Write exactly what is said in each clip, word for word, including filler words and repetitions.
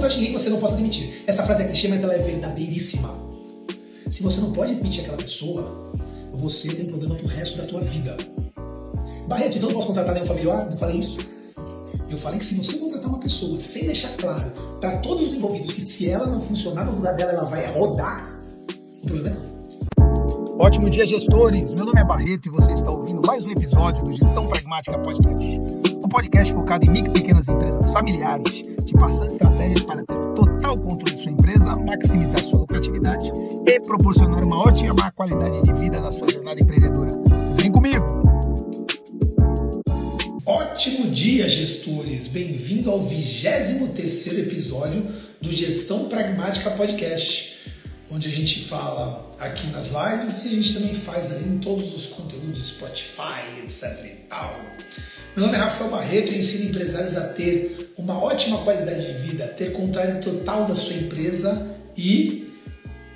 contrate ninguém que você não possa demitir. Essa frase é clichê, mas ela é verdadeiríssima. Se você não pode demitir aquela pessoa, você tem problema pro resto da tua vida. Barreto, então não posso contratar nenhum familiar? Não falei isso. Eu falei que se você contratar uma pessoa sem deixar claro para todos os envolvidos que se ela não funcionar no lugar dela, ela vai rodar, o problema é não. Ótimo dia, gestores! Meu nome é Barreto e você está ouvindo mais um episódio do Gestão Pragmática Podcast. Um podcast focado em micro e pequenas empresas familiares, te passando estratégias para ter total controle de sua empresa, maximizar sua lucratividade e proporcionar uma ótima qualidade de vida na sua jornada empreendedora. Vem comigo! Ótimo dia, gestores! Bem-vindo ao vigésimo terceiro episódio do Gestão Pragmática Podcast, onde a gente fala aqui nas lives e a gente também faz ali em todos os conteúdos Spotify, etc e tal. Meu nome é Rafael Barreto e ensino empresários a ter uma ótima qualidade de vida, ter controle total da sua empresa e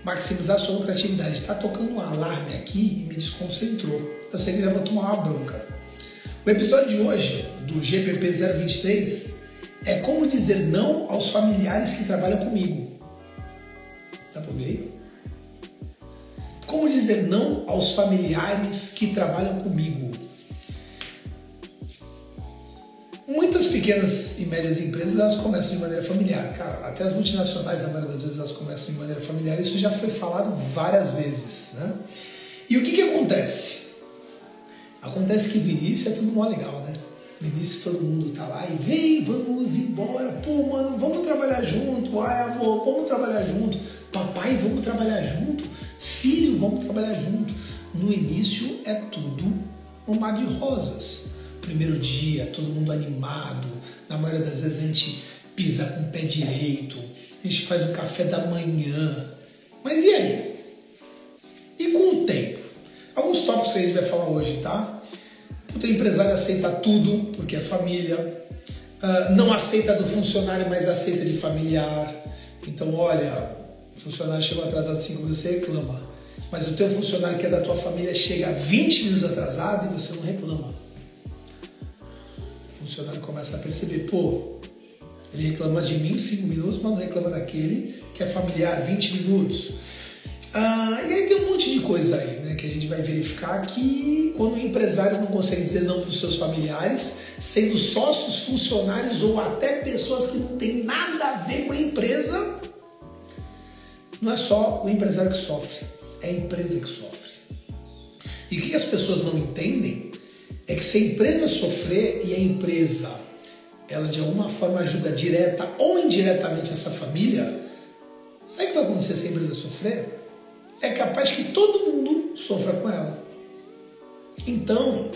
maximizar a sua lucratividade. Tá tocando um alarme aqui e me desconcentrou. Eu sei que já vou tomar uma bronca. O episódio de hoje do G P P zero vinte e três é como dizer não aos familiares que trabalham comigo. Tá por aí? Como dizer não aos familiares que trabalham comigo? Muitas pequenas e médias empresas elas começam de maneira familiar. Cara, até as multinacionais, na maioria das vezes, elas começam de maneira familiar. Isso já foi falado várias vezes, né? E o que que acontece? Acontece que no início é tudo mó legal, né? No início todo mundo tá lá e vem, vamos embora. Pô, mano, vamos trabalhar junto. Ai, avô, vamos trabalhar junto. Papai, vamos trabalhar junto. Filho, vamos trabalhar junto. No início é tudo um mar de rosas. Primeiro dia, todo mundo animado. Na maioria das vezes a gente pisa com o pé direito. A gente faz o café da manhã. Mas e aí? E com o tempo? Alguns tópicos que a gente vai falar hoje, tá? O teu empresário aceita tudo, porque é família. Uh, não aceita do funcionário, mas aceita de familiar. Então, olha... O funcionário chegou atrasado cinco minutos, você reclama. Mas o teu funcionário que é da tua família chega vinte minutos atrasado e você não reclama. O funcionário começa a perceber, pô, ele reclama de mim cinco minutos, mas não reclama daquele que é familiar vinte minutos. Ah, e aí tem um monte de coisa aí, né, que a gente vai verificar que quando o empresário não consegue dizer não para os seus familiares, sendo sócios, funcionários ou até pessoas que não têm nada a ver com a empresa... Não é só o empresário que sofre, é a empresa que sofre. E o que as pessoas não entendem é que se a empresa sofrer e a empresa, ela de alguma forma ajuda direta ou indiretamente essa família, sabe o que vai acontecer se a empresa sofrer? É capaz que todo mundo sofra com ela. Então,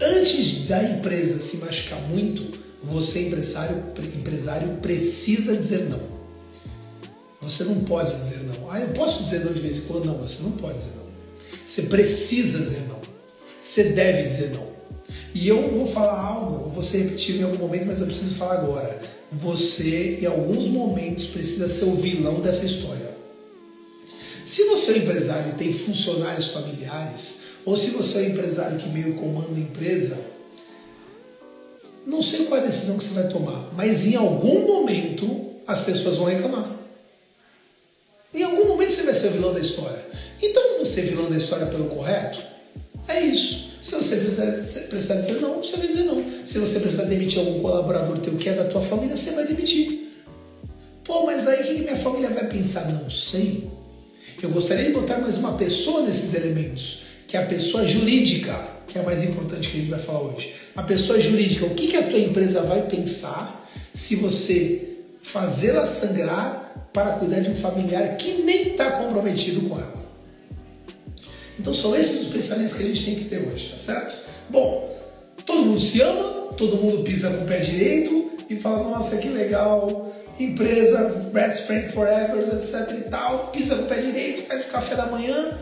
antes da empresa se machucar muito, você, empresário, empresário precisa dizer não. Você não pode dizer não. Ah, eu posso dizer não de vez em quando? Não, você não pode dizer não. Você precisa dizer não. Você deve dizer não. E eu vou falar algo, eu vou ser repetido em algum momento, mas eu preciso falar agora. Você, em alguns momentos, precisa ser o vilão dessa história. Se você é um empresário e tem funcionários familiares, ou se você é um empresário que meio comanda a empresa, não sei qual é a decisão que você vai tomar, mas em algum momento as pessoas vão reclamar. Em algum momento você vai ser o vilão da história. Então, não ser vilão da história pelo correto, é isso. Se você precisar, precisar dizer não, você vai dizer não. Se você precisar demitir algum colaborador teu que é da tua família, você vai demitir. Pô, mas aí o que minha família vai pensar? Não sei. Eu gostaria de botar mais uma pessoa nesses elementos, que é a pessoa jurídica, que é a mais importante que a gente vai falar hoje. A pessoa jurídica, o que, que a tua empresa vai pensar se você fazê-la sangrar para cuidar de um familiar que nem está comprometido com ela. Então são esses os pensamentos que a gente tem que ter hoje, tá certo? Bom, todo mundo se ama, todo mundo pisa com o pé direito e fala, nossa, que legal, empresa, best friend forever, etc e tal, pisa com o pé direito, faz o café da manhã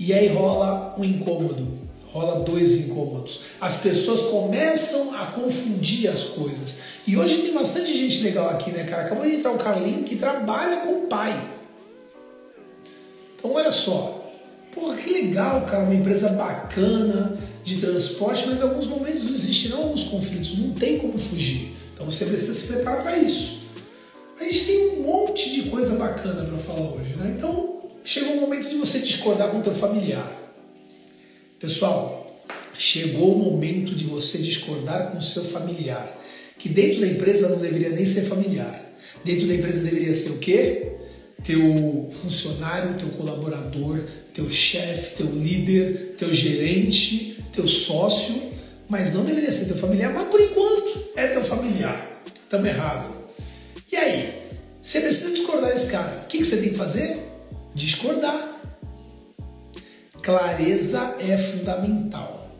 e aí rola um incômodo, rola dois incômodos. As pessoas começam a confundir as coisas. E hoje tem bastante gente legal aqui, né, cara? Acabou de entrar o Carlinhos que trabalha com o pai. Então, olha só. Pô, que legal, cara. Uma empresa bacana de transporte, mas em alguns momentos existirão alguns conflitos. Não tem como fugir. Então, você precisa se preparar para isso. a gente tem um monte de coisa bacana para falar hoje, né? Então, chegou o momento de você discordar com o teu familiar. Pessoal, chegou o momento de você discordar com o seu familiar, que dentro da empresa não deveria nem ser familiar. Dentro da empresa deveria ser o quê? Teu funcionário, teu colaborador, teu chefe, teu líder, teu gerente, teu sócio, mas não deveria ser teu familiar, mas por enquanto é teu familiar. Estamos errado. E aí? Você precisa discordar desse cara. O que você tem que fazer? Discordar. Clareza é fundamental.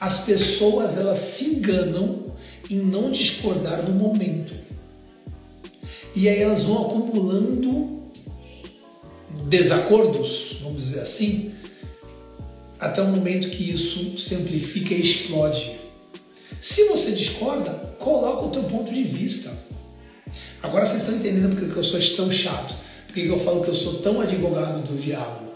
As pessoas, elas se enganam em não discordar no momento. E aí elas vão acumulando desacordos, vamos dizer assim, até o momento que isso se amplifica e explode. Se você discorda, coloca o teu ponto de vista. Agora vocês estão entendendo porque eu sou tão chato, porque eu falo que eu sou tão advogado do diabo.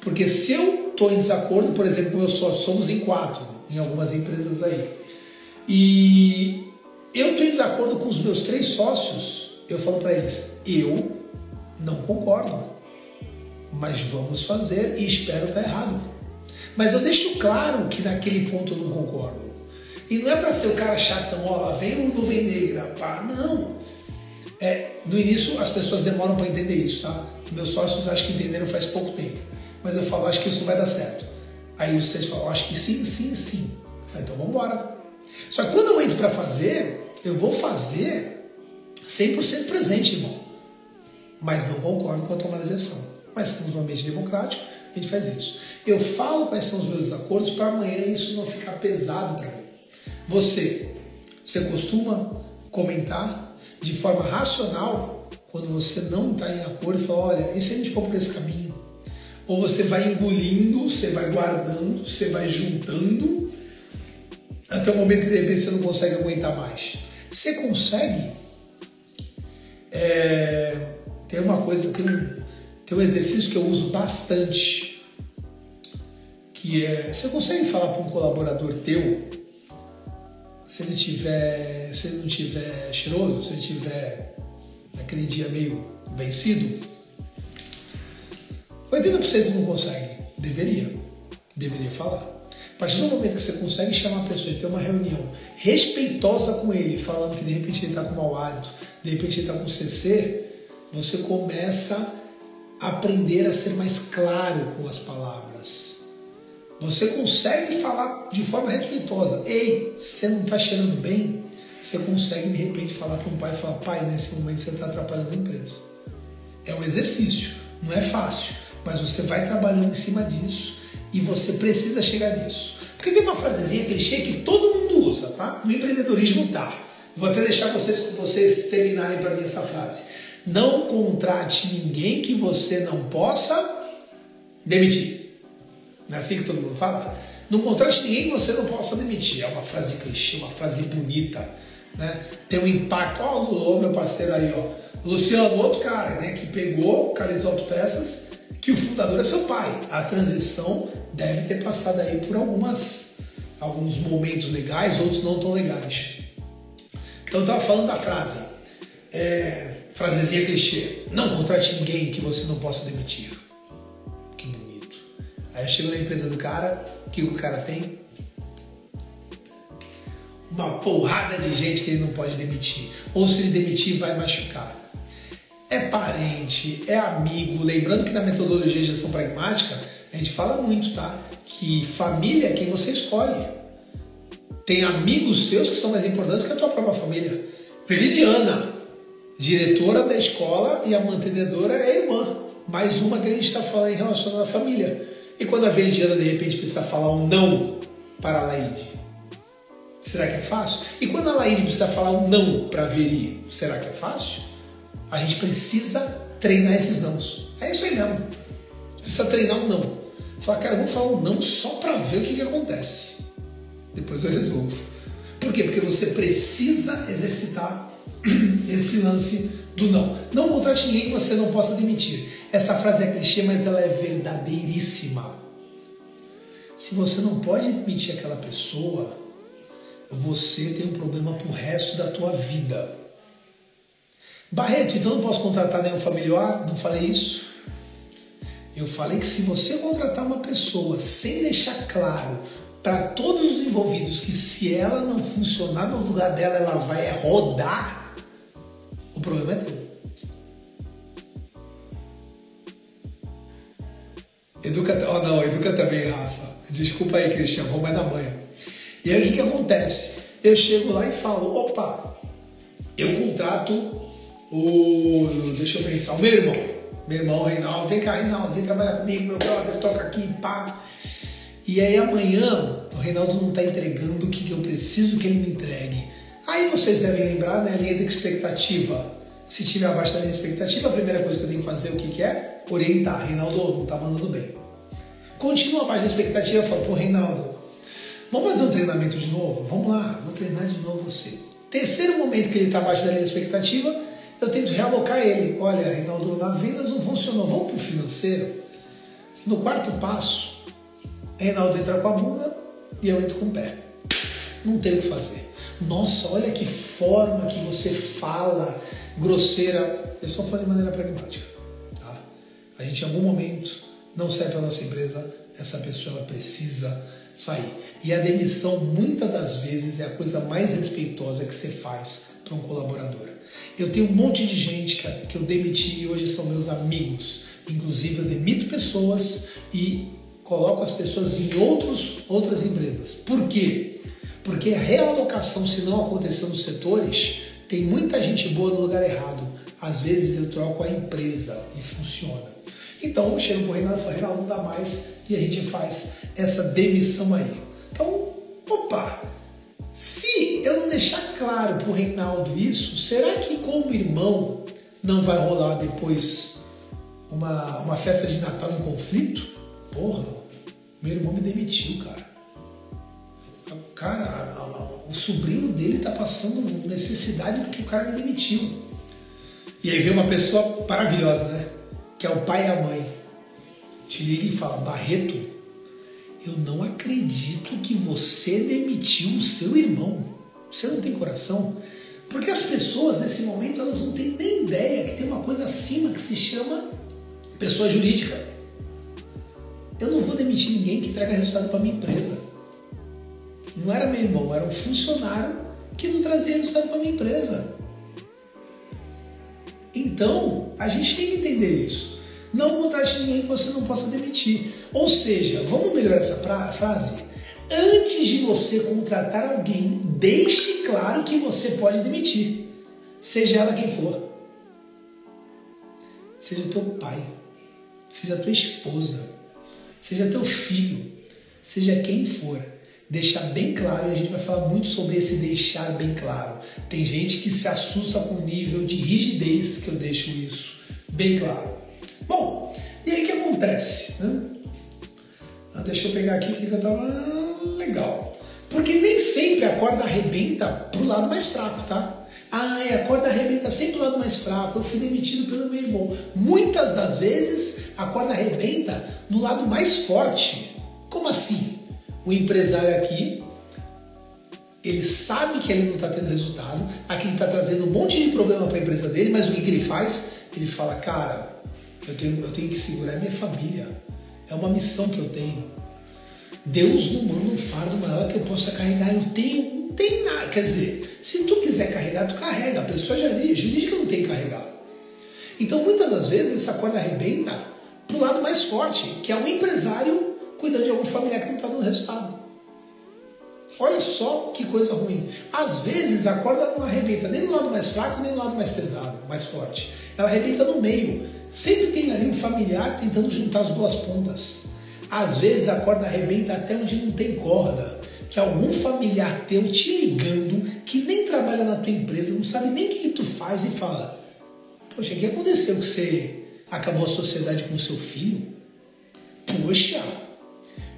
Porque se eu estou em desacordo, por exemplo, eu só somos em quatro, em algumas empresas aí, e eu estou em desacordo com os meus três sócios, eu falo para eles, eu não concordo, mas vamos fazer e espero estar errado. Mas eu deixo claro que naquele ponto eu não concordo. E não é para ser o cara chatão, ó, lá vem o nuvem negra, pá, não. É, no início as pessoas demoram para entender isso, tá? Meus sócios acho que entenderam faz pouco tempo, mas eu falo, acho que isso vai dar certo. Aí vocês falam, acho que sim, sim, sim. Aí, então vamos embora. Só que quando eu entro para fazer, eu vou fazer cem por cento presente, irmão. Mas não concordo com a tomada de ação. Mas estamos num ambiente democrático, a gente faz isso. Eu falo quais são os meus desacordos para amanhã isso não ficar pesado para mim. Você, você costuma comentar de forma racional quando você não está em acordo e fala, olha, e se a gente for por esse caminho? Ou você vai engolindo, você vai guardando, você vai juntando até o momento que de repente você não consegue aguentar mais. Você consegue... É, tem uma coisa, tem um, tem um exercício que eu uso bastante, que é, você consegue falar para um colaborador teu, se ele tiver, se ele não tiver cheiroso, se ele tiver naquele dia meio vencido, oitenta por cento não consegue, deveria, deveria falar. A partir do momento que você consegue chamar a pessoa e ter uma reunião respeitosa com ele, falando que de repente ele está com mau hálito, de repente ele está com C C, você começa a aprender a ser mais claro com as palavras. Você consegue falar de forma respeitosa. Ei, você não está cheirando bem? Você consegue de repente falar para um pai e falar, pai, nesse momento você está atrapalhando a empresa. É um exercício, não é fácil, mas você vai trabalhando em cima disso e você precisa chegar nisso. Porque tem uma frasezinha clichê que todo mundo usa, tá? No empreendedorismo tá. Vou até deixar vocês, vocês terminarem para mim essa frase. Não contrate ninguém que você não possa demitir. Não é assim que todo mundo fala? Não contrate ninguém que você não possa demitir. É uma frase clichê, uma frase bonita, né? Tem um impacto. Ó, oh, meu parceiro aí, ó. Luciano, outro cara, né? Que pegou o Carlinhos Autopeças, que o fundador é seu pai. A transição deve ter passado aí por algumas, alguns momentos legais, outros não tão legais. Então eu estava falando da frase, é, frasezinha clichê, não contrate ninguém que você não possa demitir. Que bonito. Aí eu chego na empresa do cara, o que o cara tem? Uma porrada de gente que ele não pode demitir. Ou se ele demitir, vai machucar. É parente, é amigo. Lembrando que na metodologia de gestão pragmática, a gente fala muito, tá? Que família é quem você escolhe. Tem amigos seus que são mais importantes que a tua própria família. Veridiana, diretora da escola e a mantenedora é a irmã. Mais uma que a gente está falando em relação à família. E quando a Veridiana, de repente, precisa falar um não para a Laíde, será que é fácil? E quando a Laíde precisa falar um não para a Veri, será que é fácil? A gente precisa treinar esses nãos. É isso aí mesmo. Precisa treinar um não. Falar, cara, eu vou falar um não só para ver o que, que acontece. Depois eu resolvo. Por quê? Porque você precisa exercitar esse lance do não. Não contrate ninguém que você não possa demitir. Essa frase é clichê, mas ela é verdadeiríssima. Se você não pode demitir aquela pessoa, você tem um problema pro resto da tua vida. Barreto, então não posso contratar nenhum familiar? Não falei isso. Eu falei que se você contratar uma pessoa sem deixar claro para todos os envolvidos que se ela não funcionar no lugar dela, ela vai rodar, o problema é teu. Educa... Oh, não, educa também, Rafa. Desculpa aí, Cristian, vamos mais na manhã. E aí o que, que acontece? Eu chego lá e falo, opa, eu contrato o... Deixa eu pensar, o meu irmão. Meu irmão, Reinaldo, vem cá, Reinaldo, vem trabalhar comigo, meu brother, toca aqui, pá. E aí amanhã o Reinaldo não está entregando o que, que eu preciso que ele me entregue. Aí vocês devem lembrar, né, a linha de expectativa. Se tiver abaixo da linha de expectativa, a primeira coisa que eu tenho que fazer, o que, que é? Orientar. Reinaldo, não está mandando bem. Continua abaixo da expectativa, eu falo, pô, Reinaldo, vamos fazer um treinamento de novo? Vamos lá, vou treinar de novo você. Terceiro momento que ele está abaixo da linha de expectativa, eu tento realocar ele. Olha, Reinaldo, na vendas não funcionou, vamos para o financeiro. No quarto passo, Reinaldo entra com a bunda e eu entro com o pé. Não tem o que fazer. Nossa, olha que forma que você fala, grosseira. Eu estou falando de maneira pragmática. Tá? A gente, em algum momento, não serve para a nossa empresa, essa pessoa ela precisa sair. E a demissão, muitas das vezes, é a coisa mais respeitosa que você faz para um colaborador. Eu tenho um monte de gente, cara, que eu demiti e hoje são meus amigos. Inclusive, eu demito pessoas e coloco as pessoas em outros, outras empresas. Por quê? Porque a realocação, se não acontecer nos setores, tem muita gente boa no lugar errado. Às vezes, eu troco a empresa e funciona. Então, eu chego pro Renan e falo, Renan, não dá mais, e a gente faz essa demissão aí. Então, opa! Se eu não deixar claro para o Reinaldo isso, será que como irmão não vai rolar depois uma, uma festa de Natal em conflito? Porra, meu irmão me demitiu, cara. Cara, a, a, o sobrinho dele tá passando necessidade porque o cara me demitiu. E aí vem uma pessoa maravilhosa, né? Que é o pai e a mãe. Te liga e fala, Barreto, eu não acredito que você demitiu o seu irmão. Você não tem coração? Porque as pessoas, nesse momento, elas não têm nem ideia que tem uma coisa acima que se chama pessoa jurídica. Eu não vou demitir ninguém que traga resultado para minha empresa. Não era meu irmão, era um funcionário que não trazia resultado para minha empresa. Então, a gente tem que entender isso. Não contrate ninguém que você não possa demitir. Ou seja, vamos melhorar essa pra- frase? Antes de você contratar alguém, deixe claro que você pode demitir. Seja ela quem for. Seja teu pai. Seja tua esposa. Seja teu filho. Seja quem for. Deixar bem claro, e a gente vai falar muito sobre esse deixar bem claro. Tem gente que se assusta com o nível de rigidez que eu deixo isso bem claro. Bom, e aí o que acontece? Né? Ah, deixa eu pegar aqui o que eu tava... Ah, legal. Porque nem sempre a corda arrebenta pro lado mais fraco, tá? Ah, a corda arrebenta sempre pro lado mais fraco. Eu fui demitido pelo meu irmão. Muitas das vezes a corda arrebenta no lado mais forte. Como assim? O empresário aqui, ele sabe que ele não está tendo resultado. Aqui ele está trazendo um monte de problema para a empresa dele. Mas o que, que ele faz? Ele fala, cara... Eu tenho, eu tenho que segurar minha família. É uma missão que eu tenho. Deus não manda um fardo maior que eu possa carregar. Eu tenho, não tem nada. Quer dizer, se tu quiser carregar, tu carrega. A pessoa jurídica não tem que carregar. Então, muitas das vezes, essa corda arrebenta pro lado mais forte, que é um empresário cuidando de algum familiar que não está dando resultado. Olha só que coisa ruim. Às vezes, a corda não arrebenta nem no lado mais fraco, nem no lado mais pesado, mais forte. Ela arrebenta no meio. Sempre tem ali um familiar tentando juntar as duas pontas. Às vezes a corda arrebenta até onde não tem corda. Que algum familiar teu te ligando, que nem trabalha na tua empresa, não sabe nem o que tu faz e fala, poxa, o que aconteceu que você acabou a sociedade com o seu filho? Poxa,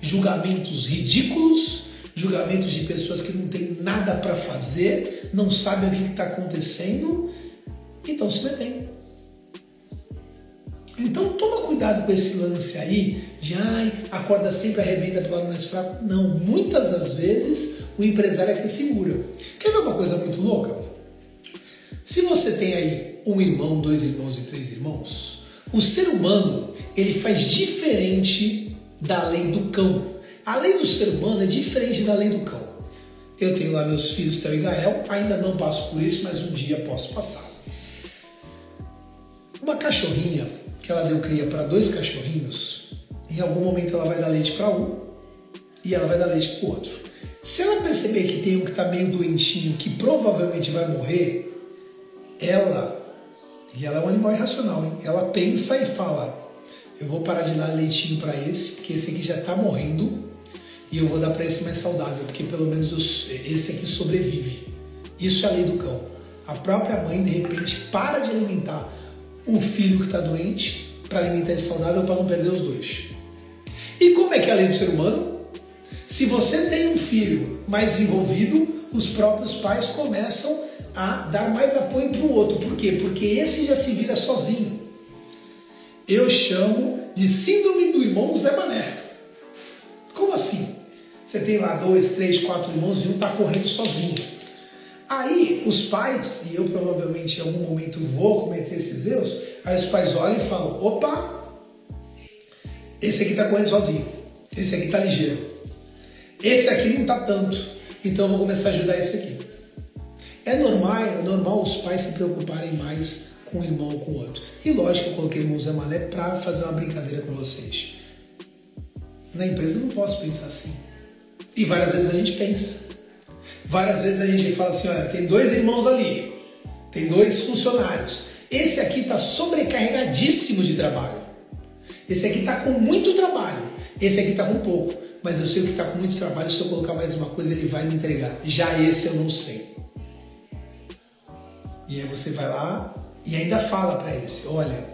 julgamentos ridículos, julgamentos de pessoas que não tem nada para fazer, não sabem o que está acontecendo, então se metendo. Então, toma cuidado com esse lance aí de, ai, a corda sempre arrebenta pro lado mais fraco. Não, muitas das vezes o empresário é que segura. Quer ver uma coisa muito louca? Se você tem aí um irmão, dois irmãos e três irmãos. O ser humano, ele faz diferente da lei do cão. A lei do ser humano é diferente da lei do cão. Eu tenho lá meus filhos, Théo e Gael, ainda não passo por isso, mas um dia posso passar. Uma cachorrinha, que ela deu cria para dois cachorrinhos, em algum momento ela vai dar leite para um e ela vai dar leite para o outro. Se ela perceber que tem um que está meio doentinho, que provavelmente vai morrer, ela, e ela é um animal irracional, hein? Ela pensa e fala, eu vou parar de dar leitinho para esse, porque esse aqui já está morrendo, e eu vou dar para esse mais saudável, porque pelo menos eu, esse aqui sobrevive. Isso é a lei do cão. A própria mãe, de repente, para de alimentar o filho que está doente para alimentar esse saudável, para não perder os dois. E como é que é a lei do ser humano? Se você tem um filho mais envolvido, os próprios pais começam a dar mais apoio para o outro. Por quê? Porque esse já se vira sozinho. Eu chamo de síndrome do irmão Zé Mané. Como assim? Você tem lá dois, três, quatro irmãos e um está correndo sozinho. Aí os pais, e eu provavelmente em algum momento vou cometer esses erros, aí os pais olham e falam, opa, esse aqui está correndo sozinho, esse aqui está ligeiro, esse aqui não está tanto, então eu vou começar a ajudar esse aqui. É normal, é normal os pais se preocuparem mais com um irmão ou com o outro. E lógico, eu coloquei o irmão Zé Mané para fazer uma brincadeira com vocês. Na empresa eu não posso pensar assim. E várias vezes a gente pensa. Várias vezes a gente fala assim, olha, tem dois irmãos ali, tem dois funcionários. Esse aqui está sobrecarregadíssimo de trabalho. Esse aqui está com muito trabalho. Esse aqui está com pouco. Mas eu sei que está com muito trabalho, se eu colocar mais uma coisa, ele vai me entregar. Já esse eu não sei. E aí você vai lá, e ainda fala para esse, olha,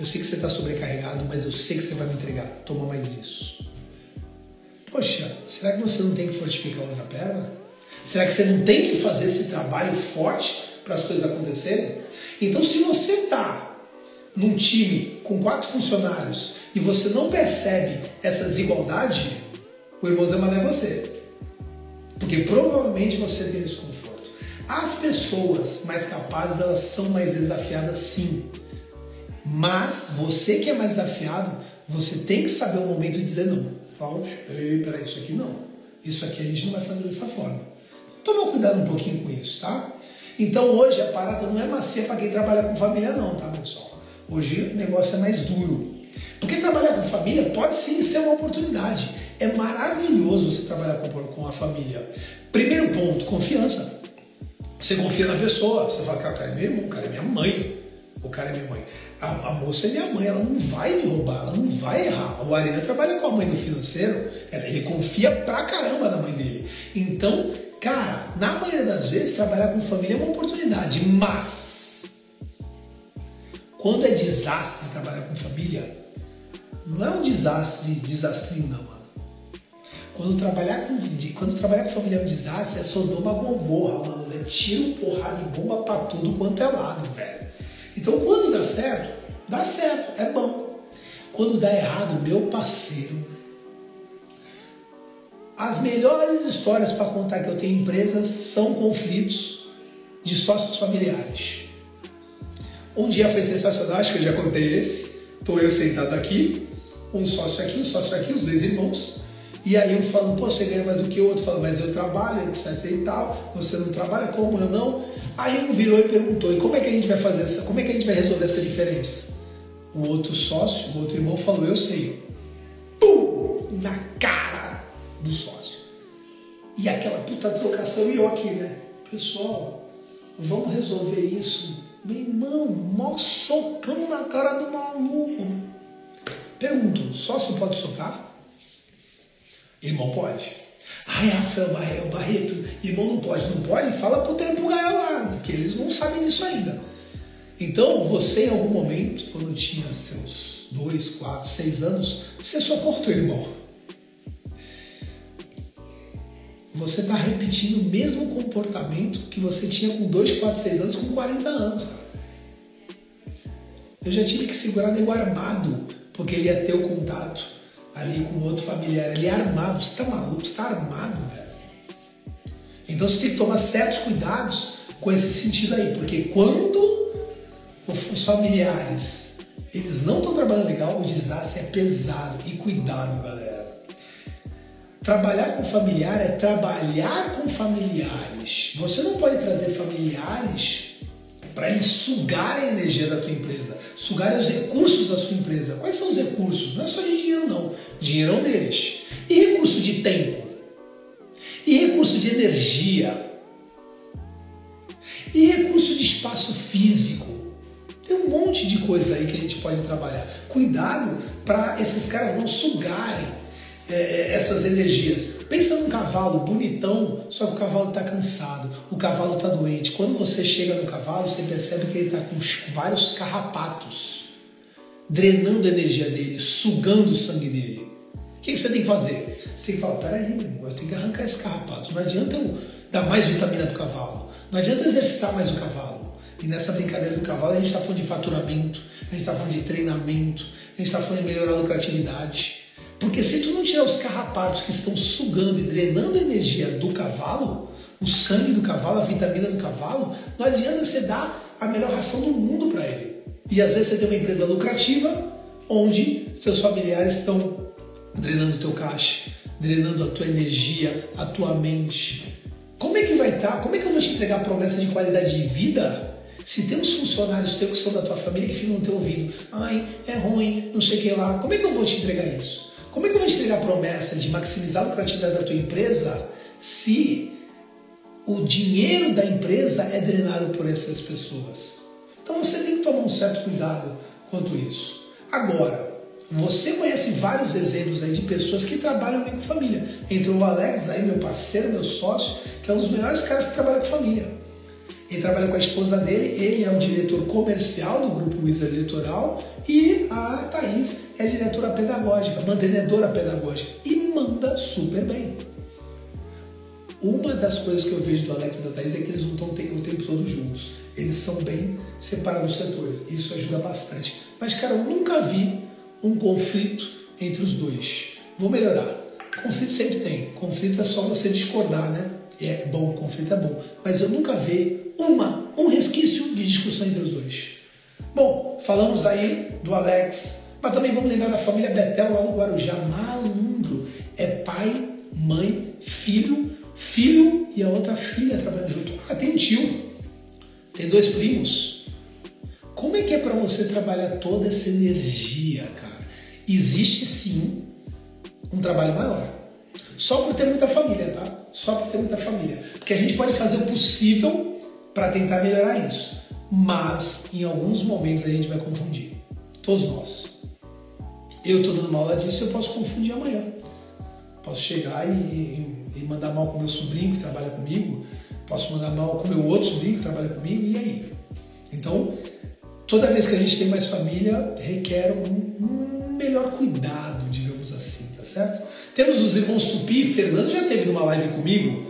eu sei que você está sobrecarregado, mas eu sei que você vai me entregar, toma mais isso. Poxa, será que você não tem que fortificar a outra perna? Será que você não tem que fazer esse trabalho forte para as coisas acontecerem? Então, se você está num time com quatro funcionários e você não percebe essa desigualdade, o irmão Zé Mané é você. Porque provavelmente você tem esse conflito. As pessoas mais capazes, elas são mais desafiadas, sim. Mas você que é mais desafiado, você tem que saber o momento de dizer não. Fala, ei, peraí, isso aqui não. Isso aqui a gente não vai fazer dessa forma. Então, toma cuidado um pouquinho com isso, tá? Então, hoje, a parada não é macia para quem trabalha com família, não, tá, pessoal? Hoje, o negócio é mais duro. Porque trabalhar com família pode, sim, ser uma oportunidade. É maravilhoso você trabalhar com a família. Primeiro ponto, confiança. Você confia na pessoa, você fala, cara, o cara é meu irmão, o cara é minha mãe, o cara é minha mãe. A, a moça é minha mãe, ela não vai me roubar, ela não vai errar. O Ariane trabalha com a mãe no financeiro, ele confia pra caramba na mãe dele. Então, cara, na maioria das vezes, trabalhar com família é uma oportunidade, mas quando é desastre trabalhar com família, não é um desastre, desastrinho não, mano. Quando trabalhar com, quando trabalhar com família é um desastre, é Sodoma Gomorra, mano. É tiro, porrada e bomba pra tudo quanto é lado, velho. Então, quando dá certo, dá certo, é bom. Quando dá errado, meu parceiro, as melhores histórias pra contar que eu tenho em empresas são conflitos de sócios familiares. Um dia foi sensacional, acho que eu já contei esse. Tô eu sentado aqui, um sócio aqui, um sócio aqui, os dois irmãos. E aí eu falo, pô, você ganha mais do que o outro. Fala, mas eu trabalho, etcétera e tal. Você não trabalha, como eu não? Aí um virou e perguntou, e como é que a gente vai fazer essa, como é que a gente vai resolver essa diferença? O outro sócio, o outro irmão falou, eu sei. Pum! Na cara do sócio. E aquela puta trocação, e eu aqui, né? Pessoal, vamos resolver isso. Meu irmão, mó socão na cara do maluco. Pergunto, sócio pode socar? Irmão pode. Ai, Rafael Barreto, irmão não pode. Não pode? Fala pro teu e pro Gael lá, porque eles não sabem disso ainda. Então, você em algum momento, quando tinha seus dois, quatro, seis anos, você só cortou, irmão. Você tá repetindo o mesmo comportamento que você tinha com dois, quatro, seis anos, com quarenta anos. Cara. Eu já tive que segurar nego armado, porque ele ia ter o contato ali com outro familiar, ali armado. Você tá maluco? Você tá armado, velho. Então você tem que tomar certos cuidados com esse sentido aí, porque quando os familiares, eles não estão trabalhando legal, o desastre é pesado. E cuidado, galera. Trabalhar com familiar é trabalhar com familiares. Você não pode trazer familiares para eles sugarem a energia da tua empresa, sugarem os recursos da sua empresa. Quais são os recursos? Não é só de dinheiro, não. Dinheiro é um deles. E recurso de tempo? E recurso de energia? E recurso de espaço físico? Tem um monte de coisa aí que a gente pode trabalhar. Cuidado para esses caras não sugarem é, essas energias. Pensa num cavalo bonitão, só que o cavalo está cansado, o cavalo está doente. Quando você chega no cavalo, você percebe que ele está com vários carrapatos, drenando a energia dele, sugando o sangue dele. O que você tem que fazer? Você tem que falar, peraí, meu irmão, eu tenho que arrancar esse carrapato. Não adianta eu dar mais vitamina para o cavalo, não adianta eu exercitar mais o cavalo. E nessa brincadeira do cavalo a gente está falando de faturamento, a gente está falando de treinamento, a gente está falando de melhorar a lucratividade. Porque se tu não tirar os carrapatos que estão sugando e drenando a energia do cavalo, o sangue do cavalo, a vitamina do cavalo, não adianta você dar a melhor ração do mundo para ele. E às vezes você tem uma empresa lucrativa onde seus familiares estão drenando o teu caixa, drenando a tua energia, a tua mente. Como é que vai estar? Tá? Como é que eu vou te entregar promessa de qualidade de vida se tem uns funcionários teus que são da tua família que ficam no teu ouvido? Ai, é ruim, não sei o que lá. Como é que eu vou te entregar isso? Como é que eu vou te entregar a promessa de maximizar a lucratividade da tua empresa se o dinheiro da empresa é drenado por essas pessoas? Então você tem que tomar um certo cuidado quanto isso. Agora, você conhece vários exemplos aí de pessoas que trabalham bem com família. Entrou o Alex aí, meu parceiro, meu sócio, que é um dos melhores caras que trabalha com família. Ele trabalha com a esposa dele, ele é o diretor comercial do grupo Wizard Eleitoral e a Thaís é a diretora pedagógica, mantenedora pedagógica, e manda super bem. Uma das coisas que eu vejo do Alex e da Thaís é que eles não estão o tempo todo juntos. Eles são bem separados dos setores, isso ajuda bastante. Mas, cara, eu nunca vi um conflito entre os dois. Vou melhorar. Conflito sempre tem. Conflito é só você discordar, né? É bom, conflito é bom. Mas eu nunca vi uma, um resquício de discussão entre os dois. Bom, falamos aí do Alex, mas também vamos lembrar da família Betel lá no Guarujá. Malandro. É pai, mãe, filho, filho e a outra filha trabalhando junto. Ah, tem um tio. Tem dois primos. Como é que é para você trabalhar toda essa energia, cara? Existe sim um trabalho maior. Só por ter muita família, tá? Só por ter muita família. Porque a gente pode fazer o possível para tentar melhorar isso. Mas, em alguns momentos, a gente vai confundir. Todos nós. Eu estou dando uma aula disso, eu posso confundir amanhã. Posso chegar e, e mandar mal com meu sobrinho que trabalha comigo. Posso mandar mal com meu outro sobrinho que trabalha comigo. E aí? Então, toda vez que a gente tem mais família, requer um, um melhor cuidado, digamos assim, tá certo? Temos os irmãos Tupi. Fernando já teve numa live comigo.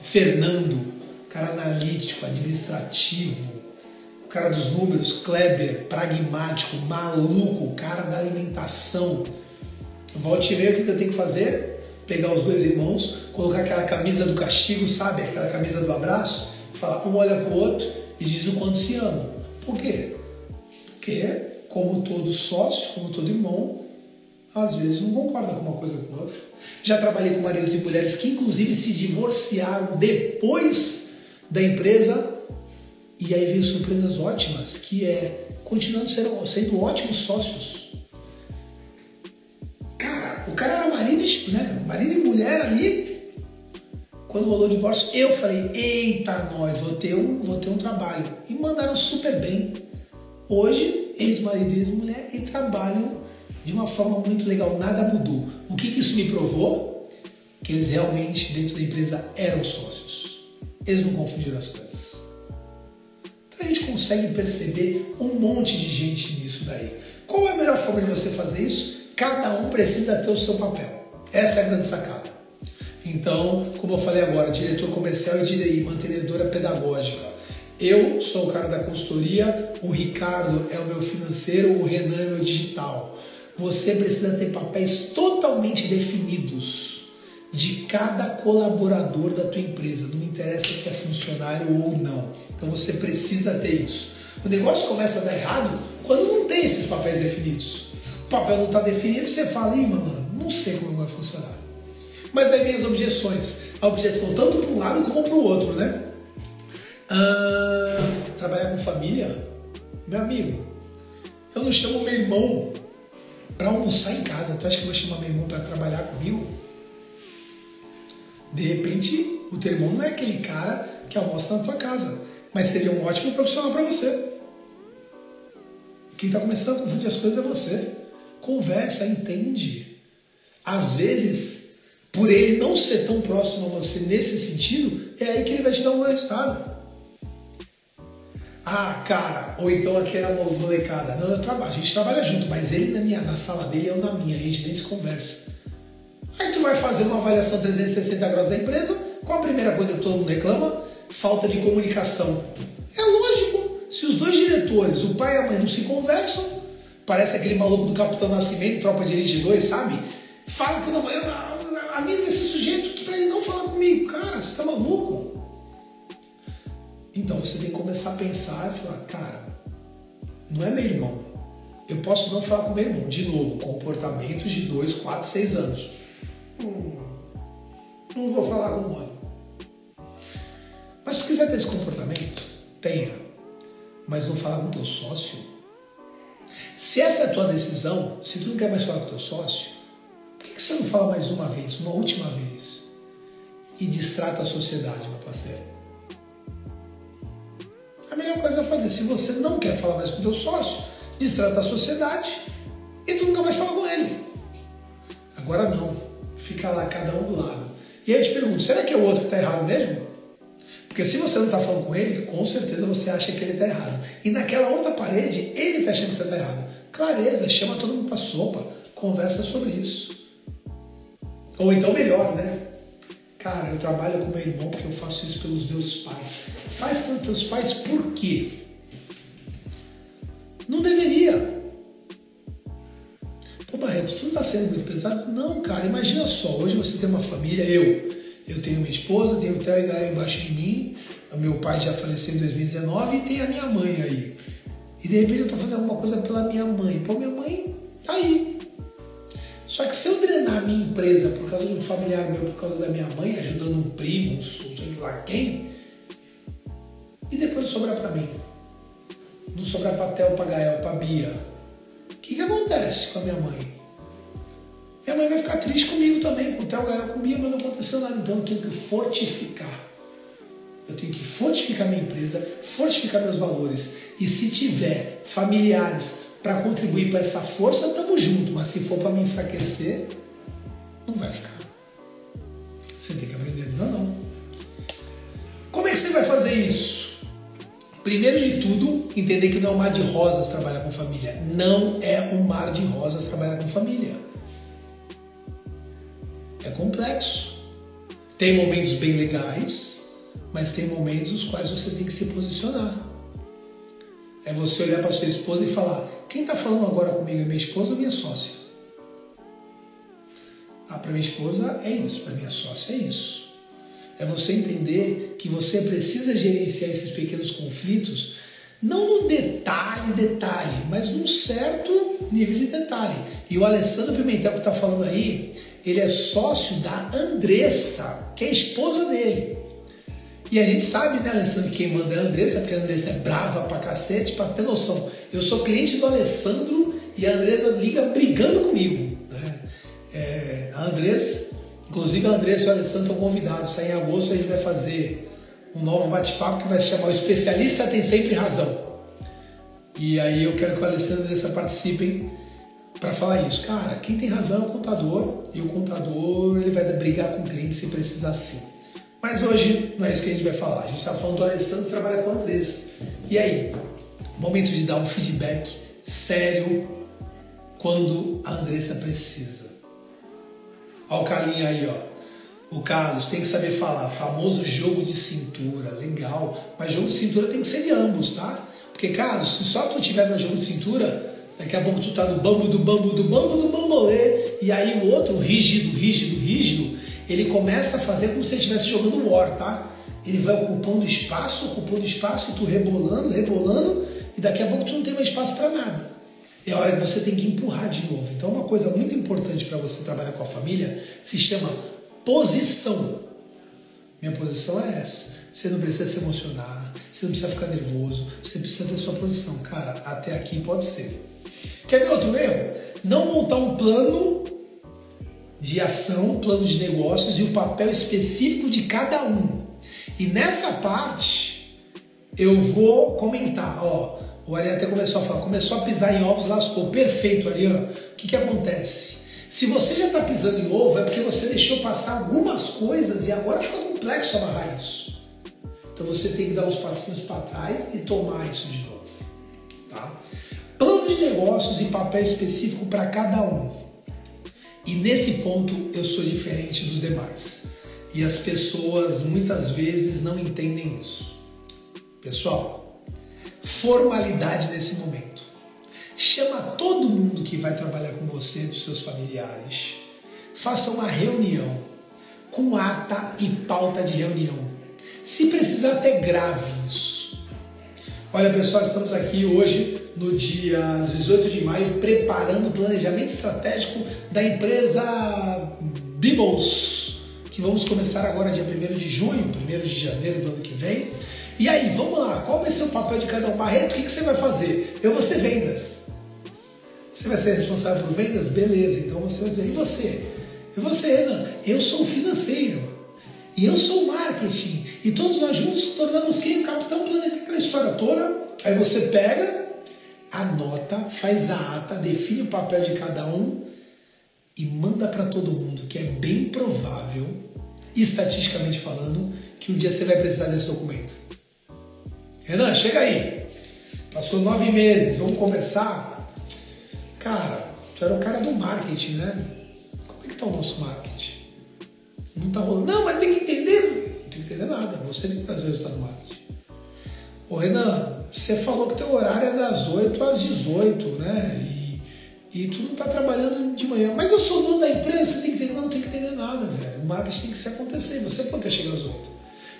Fernando, cara analítico, administrativo, o cara dos números. Kleber, pragmático, maluco, cara da alimentação. Volte e meia, o que eu tenho que fazer? Pegar os dois irmãos, colocar aquela camisa do castigo, sabe? Aquela camisa do abraço, falar um olha pro outro e diz o quanto se amam. Por quê? Porque, como todo sócio, como todo irmão, às vezes não concorda com uma coisa ou com outra. Já trabalhei com maridos e mulheres que inclusive se divorciaram depois da empresa, e aí veio surpresas ótimas, que é continuando sendo, sendo ótimos sócios. Cara, o cara era marido, né? Marido e mulher ali. Quando rolou o divórcio, eu falei, eita, nós, vou ter um, vou ter um trabalho. E mandaram super bem. Hoje, ex-marido e ex-mulher, e trabalham de uma forma muito legal, nada mudou. O que, que isso me provou? Que eles realmente, dentro da empresa, eram sócios. Eles não confundiram as coisas. Então a gente consegue perceber um monte de gente nisso daí. Qual é a melhor forma de você fazer isso? Cada um precisa ter o seu papel. Essa é a grande sacada. Então, como eu falei agora, diretor comercial e direi, mantenedora pedagógica. Eu sou o cara da consultoria, o Ricardo é o meu financeiro, o Renan é o meu digital. Você precisa ter papéis totalmente definidos de cada colaborador da tua empresa. Não interessa se é funcionário ou não. Então você precisa ter isso. O negócio começa a dar errado quando não tem esses papéis definidos. O papel não está definido, você fala, ih, mano, não sei como vai funcionar. Mas aí vem as objeções. A objeção tanto para um lado como para o outro, né? Ah, trabalhar com família? Meu amigo, eu não chamo meu irmão para almoçar em casa. Tu acha que eu vou chamar meu irmão para trabalhar comigo? De repente, o teu irmão não é aquele cara que almoça na tua casa, mas seria um ótimo profissional para você. Quem está começando a confundir as coisas é você. Conversa, entende. Às vezes, por ele não ser tão próximo a você nesse sentido, é aí que ele vai te dar um resultado. Ah, cara, ou então aquela molecada. Não, eu trabalho, a gente trabalha junto, mas ele na, minha, na sala dele, eu na minha, a gente nem se conversa. Aí tu vai fazer uma avaliação trezentos e sessenta graus da empresa, qual a primeira coisa que todo mundo reclama? Falta de comunicação. É lógico, se os dois diretores, o pai e a mãe, não se conversam, parece aquele maluco do Capitão Nascimento, Tropa de Elite dois, sabe? Fala que não vai, avisa esse sujeito que pra ele não falar comigo. Cara, você tá maluco? Então você tem que começar a pensar e falar, cara, não é meu irmão. Eu posso não falar com meu irmão. De novo, comportamentos de dois, quatro, seis anos. Hum, não vou falar com um ano. Mas se tu quiser ter esse comportamento, tenha. Mas não falar com o teu sócio. Se essa é a tua decisão, se tu não quer mais falar com o teu sócio, por que, que você não fala mais uma vez, uma última vez? E distrata a sociedade, meu parceiro. A melhor coisa a fazer, se você não quer falar mais com o teu sócio, distrata a sociedade e tu nunca mais fala com ele. Agora não. Fica lá cada um do lado. E aí eu te pergunto, será que é o outro que está errado mesmo? Porque se você não está falando com ele, com certeza você acha que ele está errado. E naquela outra parede, ele está achando que você está errado. Clareza, chama todo mundo para sopa, conversa sobre isso. Ou então melhor, né? Cara, eu trabalho com meu irmão porque eu faço isso pelos meus pais. Faz pelos teus pais por quê? Não deveria. Pô, Barreto, tu não tá sendo muito pesado? Não, cara, imagina só. Hoje você tem uma família, eu. Eu tenho minha esposa, tenho o Théo e Gael embaixo de mim. Meu pai já faleceu em dois mil e dezenove e tem a minha mãe aí. E de repente eu tô fazendo alguma coisa pela minha mãe. Pô, minha mãe tá aí. Só que se eu drenar a minha empresa por causa de um familiar meu, por causa da minha mãe, ajudando um primo, um sei lá quem, e depois sobrar pra mim, não sobrar pra Théo, pra Gael, pra Bia, o que que acontece com a minha mãe? Minha mãe vai ficar triste comigo também, com Théo, Gael, com Bia, mas não aconteceu nada. Então eu tenho que fortificar. Eu tenho que fortificar minha empresa, fortificar meus valores. E se tiver familiares para contribuir para essa força, tamo junto, mas se for para me enfraquecer, não vai ficar. Você tem que aprender a dizer não. Como é que você vai fazer isso? Primeiro de tudo, entender que não é um mar de rosas trabalhar com família. Não é um mar de rosas trabalhar com família. É complexo. Tem momentos bem legais, mas tem momentos nos quais você tem que se posicionar. É você olhar para sua esposa e falar, quem está falando agora comigo é minha esposa ou minha sócia? Ah, para minha esposa é isso, para minha sócia é isso. É você entender que você precisa gerenciar esses pequenos conflitos, não no detalhe, detalhe, mas num certo nível de detalhe. E o Alessandro Pimentel que está falando aí, ele é sócio da Andressa, que é a esposa dele. E a gente sabe, né, Alessandro, quem manda é a Andressa, porque a Andressa é brava pra cacete, pra ter noção. Eu sou cliente do Alessandro e a Andressa liga brigando comigo. Né? É, a Andressa, inclusive a Andressa e o Alessandro estão convidados. Isso aí em agosto a gente vai fazer um novo bate-papo que vai se chamar O Especialista Tem Sempre Razão. E aí eu quero que o Alessandro e a Andressa participem pra falar isso. Cara, quem tem razão é o contador, e o contador ele vai brigar com o cliente se precisar sim. Mas hoje não é isso que a gente vai falar. A gente está falando do Alessandro que trabalha com a Andressa. E aí? Momento de dar um feedback sério quando a Andressa precisa. Olha o Carlinhos aí, ó. O Carlos tem que saber falar. Famoso jogo de cintura. Legal. Mas jogo de cintura tem que ser de ambos, tá? Porque, Carlos, se só tu tiver no jogo de cintura, daqui a pouco tu tá no bambu do bambu do bambu do bambolê. E aí o outro, rígido, rígido, rígido, ele começa a fazer como se ele estivesse jogando War, tá? Ele vai ocupando espaço, ocupando espaço, e tu rebolando, rebolando, e daqui a pouco tu não tem mais espaço para nada. É a hora que você tem que empurrar de novo. Então, uma coisa muito importante para você trabalhar com a família se chama posição. Minha posição é essa. Você não precisa se emocionar, você não precisa ficar nervoso, você precisa ter sua posição. Cara, até aqui pode ser. Quer ver outro erro? Não montar um plano de ação, um plano de negócios e o papel específico de cada um. E nessa parte, eu vou comentar, ó, o Ariane até começou a falar, começou a pisar em ovos, lascou. Perfeito, Ariane. O que que acontece? Se você já está pisando em ovo, é porque você deixou passar algumas coisas e agora fica complexo amarrar isso. Então você tem que dar uns passinhos para trás e tomar isso de novo. Tá? Plano de negócios e papel específico para cada um. E nesse ponto eu sou diferente dos demais. E as pessoas muitas vezes não entendem isso. Pessoal, formalidade nesse momento. Chama todo mundo que vai trabalhar com você, dos seus familiares. Faça uma reunião com ata e pauta de reunião. Se precisar, até grave isso. Olha, pessoal, estamos aqui hoje, no dia dezoito de maio, preparando o planejamento estratégico da empresa Bibbles, que vamos começar agora dia primeiro de junho, primeiro de janeiro do ano que vem. E aí, vamos lá, qual vai ser o papel de cada um? Barreto, o que, que você vai fazer? Eu vou ser vendas. Você vai ser responsável por vendas? Beleza, então você vai ser. E você? E você, Renan? Eu sou financeiro. E eu sou marketing. E todos nós juntos tornamos quem? O Capitão Planeta, aquela história toda. Aí você pega, anota, faz a ata, define o papel de cada um e manda para todo mundo, que é bem provável, estatisticamente falando, que um dia você vai precisar desse documento. Renan, chega aí. Passou nove meses, vamos conversar? Cara, tu era o cara do marketing, né? Como é que tá o nosso marketing? Não tá rolando. Não, mas tem que entender. Não tem que entender nada. Você tem que trazer o resultado do marketing. Ô Renan, você falou que teu horário é das oito às dezoito, né? E, e tu não tá trabalhando de manhã. Mas eu sou dono da empresa, você tem que entender. Não, não tem que entender nada, velho. O marketing tem que se acontecer. Você falou que ia chegar às oito.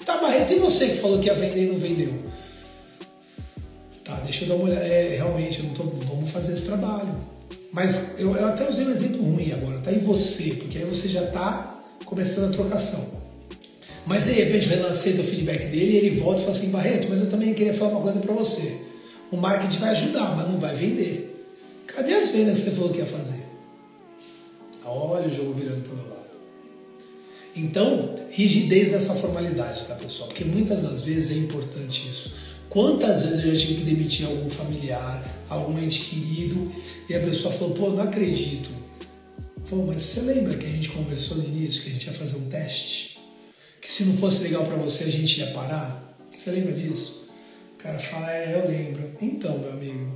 Tá, Barreto, e você que falou que ia vender e não vendeu? Tá, deixa eu dar uma olhada. É, realmente, eu não tô... Vamos fazer esse trabalho. Mas eu, eu até usei um exemplo ruim agora. Tá em você, porque aí você já tá começando a trocação. Mas de repente o Renan aceita o feedback dele e ele volta e fala assim, Barreto, mas eu também queria falar uma coisa para você. O marketing vai ajudar, mas não vai vender. Cadê as vendas que você falou que ia fazer? Olha o jogo virando pro meu lado. Então, rigidez nessa formalidade, tá, pessoal? Porque muitas das vezes é importante isso. Quantas vezes eu já tive que demitir algum familiar, algum ente querido, e a pessoa falou, pô, não acredito. Pô, mas você lembra que a gente conversou no início que a gente ia fazer um teste? Que se não fosse legal pra você, a gente ia parar? Você lembra disso? O cara fala, é, eu lembro. Então, meu amigo.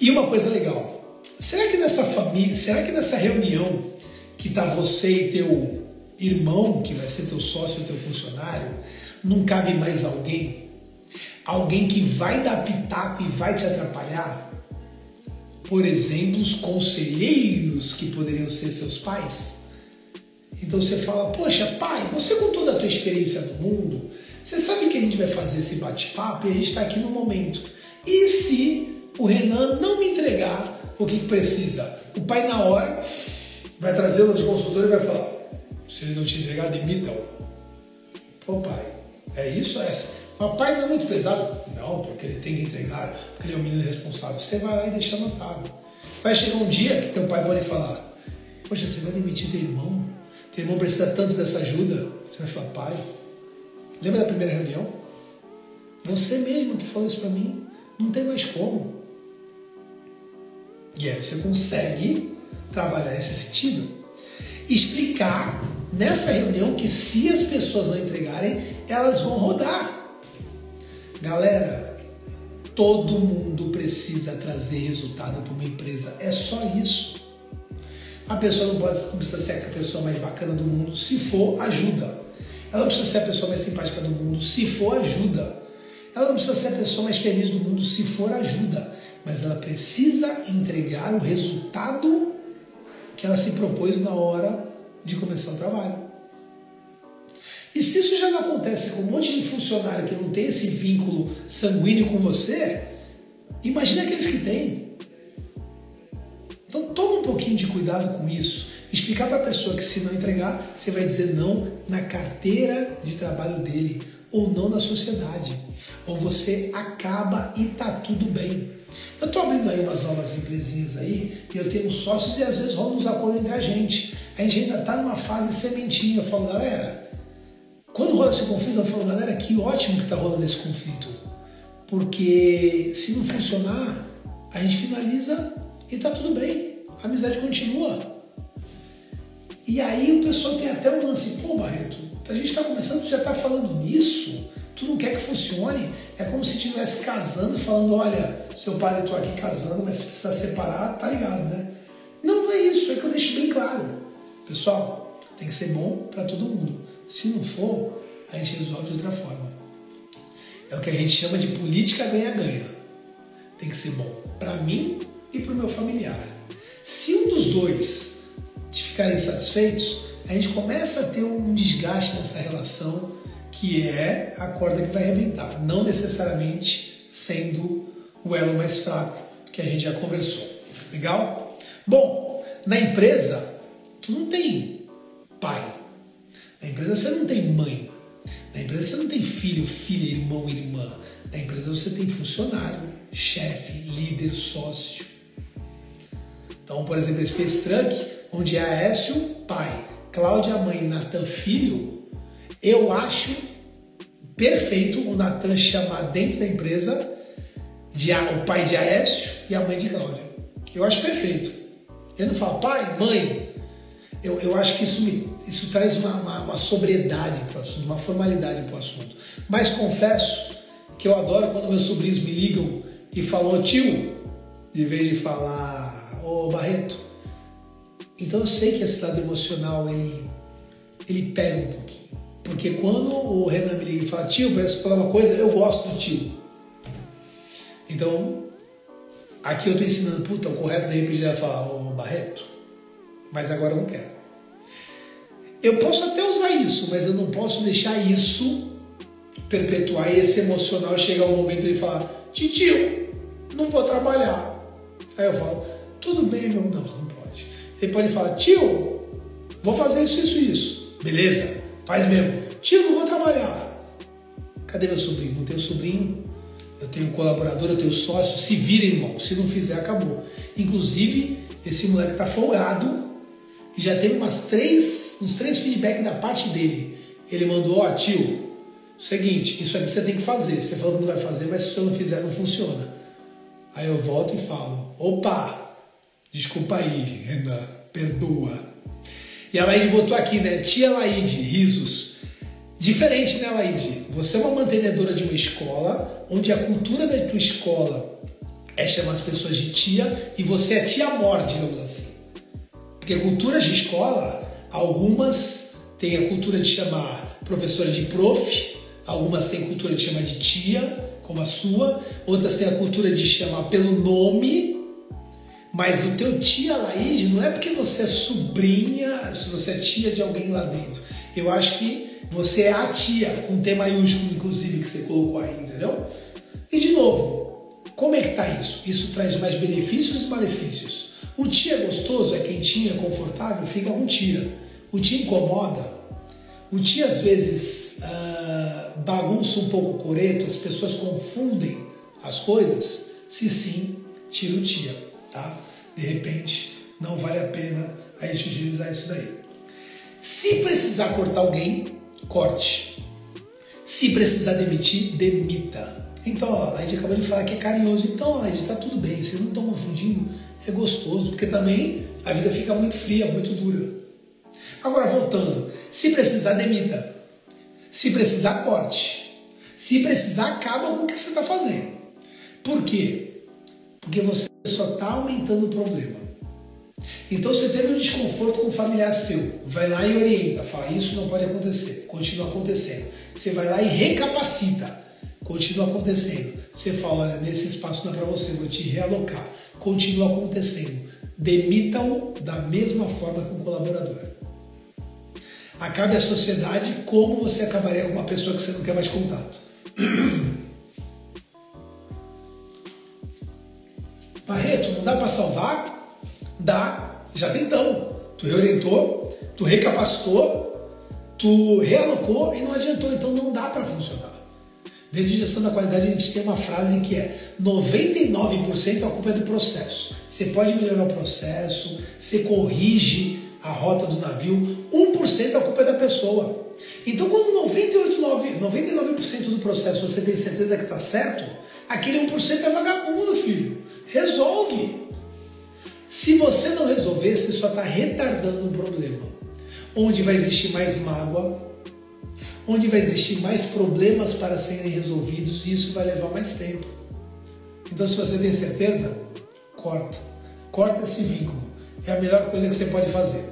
E uma coisa legal. Será que nessa família, será que nessa reunião que tá você e teu irmão, que vai ser teu sócio, teu funcionário, não cabe mais alguém? Alguém que vai dar pitaco e vai te atrapalhar? Por exemplo, os conselheiros que poderiam ser seus pais. Então você fala, poxa, pai, você com toda a tua experiência no mundo, você sabe que a gente vai fazer esse bate-papo e a gente está aqui no momento. E se o Renan não me entregar o que precisa? O pai na hora vai trazer o de consultor e vai falar, se ele não te entregar, demita-o. Pô, pai, é isso ou é essa? Papai não é muito pesado? Não, porque ele tem que entregar, porque ele é um menino responsável. Você vai lá e deixa anotado. Vai chegar um dia que teu pai pode falar, poxa, você vai demitir teu irmão? Teu irmão precisa tanto dessa ajuda? Você vai falar, pai, lembra da primeira reunião? Você mesmo que falou isso pra mim, não tem mais como. E aí você consegue trabalhar esse sentido. Explicar nessa reunião que se as pessoas não entregarem, elas vão rodar. Galera, todo mundo precisa trazer resultado para uma empresa. É só isso. A pessoa não, pode, não precisa ser a pessoa mais bacana do mundo. Se for, ajuda. Ela não precisa ser a pessoa mais simpática do mundo. Se for, ajuda. Ela não precisa ser a pessoa mais feliz do mundo. Se for, ajuda. Mas ela precisa entregar o resultado que ela se propôs na hora de começar o trabalho. E se isso já não acontece com um monte de funcionário que não tem esse vínculo sanguíneo com você, imagina aqueles que têm. Então toma um pouquinho de cuidado com isso. Explicar para a pessoa que se não entregar, você vai dizer não na carteira de trabalho dele, ou não na sociedade. Ou você acaba e tá tudo bem. Eu tô abrindo aí umas novas empresinhas aí, e eu tenho sócios e às vezes rolam uns acordos entre a gente. A gente ainda tá numa fase sementinha. Eu falo, galera, quando rola esse conflito, eu falo, galera, que ótimo que tá rolando esse conflito. Porque se não funcionar, a gente finaliza e tá tudo bem. A amizade continua. E aí o pessoal tem até um lance, pô, Barreto, a gente tá começando, tu já tá falando nisso? Tu não quer que funcione? É como se estivesse casando, falando, olha, seu padre, eu tô aqui casando, mas se precisar separar, tá ligado, né? Não, não é isso, é que eu deixo bem claro. Pessoal, tem que ser bom pra todo mundo. Se não for, a gente resolve de outra forma. É o que a gente chama de política ganha-ganha. Tem que ser bom pra mim e pro meu familiar. Se um dos dois de ficarem satisfeitos, a gente começa a ter um desgaste nessa relação, que é a corda que vai arrebentar, não necessariamente sendo o elo mais fraco que a gente já conversou. Legal? Bom, na empresa, tu não tem pai. Na empresa você não tem mãe. Na empresa você não tem filho, filha, irmão, irmã. Na empresa você tem funcionário, chefe, líder, sócio. Então, por exemplo, a Space Trunk, onde é Aécio, pai, Cláudia, mãe, Natan, filho, eu acho perfeito o Natan chamar dentro da empresa de, o pai de Aécio e a mãe de Cláudia. Eu acho perfeito. Eu não falo pai, mãe. Eu, eu acho que isso, me, isso traz uma, uma, uma sobriedade para o assunto, uma formalidade para o assunto. Mas confesso que eu adoro quando meus sobrinhos me ligam e falam, ô tio, em vez de falar, ô Barreto. Então eu sei que esse lado emocional ele, ele pega um pouquinho. Porque quando o Renan me liga e fala, tio, preciso falar uma coisa, eu gosto do tio. Então, aqui eu estou ensinando, puta, o correto de repente é falar, ô Barreto, mas agora eu não quero. Eu posso até usar isso, mas eu não posso deixar isso perpetuar, esse emocional chegar um momento e falar, tio, não vou trabalhar. Aí eu falo, tudo bem, meu, não, não posso. Ele pode falar, tio, vou fazer isso, isso, isso. Beleza, faz mesmo. Tio, não vou trabalhar. Cadê meu sobrinho? Não tenho sobrinho. Eu tenho colaborador, eu tenho sócio. Se vira, irmão. Se não fizer, acabou. Inclusive, esse moleque tá folgado e já teve umas três, uns três feedbacks da parte dele. Ele mandou, ó, oh, tio, seguinte, isso aqui você tem que fazer. Você falou que não vai fazer, mas se você não fizer, não funciona. Aí eu volto e falo, opa, desculpa aí, Renan, perdoa. E a Laíde botou aqui, né? Tia Laíde, risos. Diferente, né, Laíde? Você é uma mantenedora de uma escola, onde a cultura da tua escola é chamar as pessoas de tia, e você é tia-mor, digamos assim. Porque culturas de escola, algumas têm a cultura de chamar professora de prof, algumas têm a cultura de chamar de tia, como a sua, outras têm a cultura de chamar pelo nome. Mas o teu tia Laíde não é porque você é sobrinha, se você é tia de alguém lá dentro. Eu acho que você é a tia, com T maiúsculo, inclusive, que você colocou aí, entendeu? E, de novo, como é que tá isso? Isso traz mais benefícios e malefícios. O tia gostoso é quentinho, é confortável, fica com tia. O tia incomoda. O tia, às vezes, ah, bagunça um pouco o coreto, as pessoas confundem as coisas. Se sim, tira o tia. Tá? De repente, não vale a pena a gente utilizar isso daí. Se precisar cortar alguém, corte. Se precisar demitir, demita. Então, ó, a gente acabou de falar que é carinhoso. Então, ó, a gente tá tudo bem. Vocês não estão confundindo. É gostoso. Porque também a vida fica muito fria, muito dura. Agora, voltando. Se precisar, demita. Se precisar, corte. Se precisar, acaba com o que você tá fazendo. Por quê? Porque você só está aumentando o problema. Então você teve um desconforto com o familiar seu, vai lá e orienta, fala, isso não pode acontecer, continua acontecendo. Você vai lá e recapacita, continua acontecendo. Você fala, olha, nesse espaço não é para você, vou te realocar, continua acontecendo. Demita-o da mesma forma que um colaborador. acabe a sociedade, como você acabaria com uma pessoa que você não quer mais contato? Barreto, não dá para salvar? Dá, já tentou. Tu reorientou, tu recapacitou, tu realocou e não adiantou, então não dá para funcionar. Dentro de gestão da qualidade, a gente tem uma frase que é noventa e nove por cento a culpa é do processo. Você pode melhorar o processo, você corrige a rota do navio, um por cento a culpa é da pessoa. Então, quando noventa e oito, nove, noventa e nove por cento do processo você tem certeza que está certo, aquele um por cento é vagabundo, filho. Resolve. Se você não resolver, você só está retardando um problema. Onde vai existir mais mágoa, onde vai existir mais problemas para serem resolvidos, e isso vai levar mais tempo. Então, se você tem certeza, corta. Corta esse vínculo. É a melhor coisa que você pode fazer.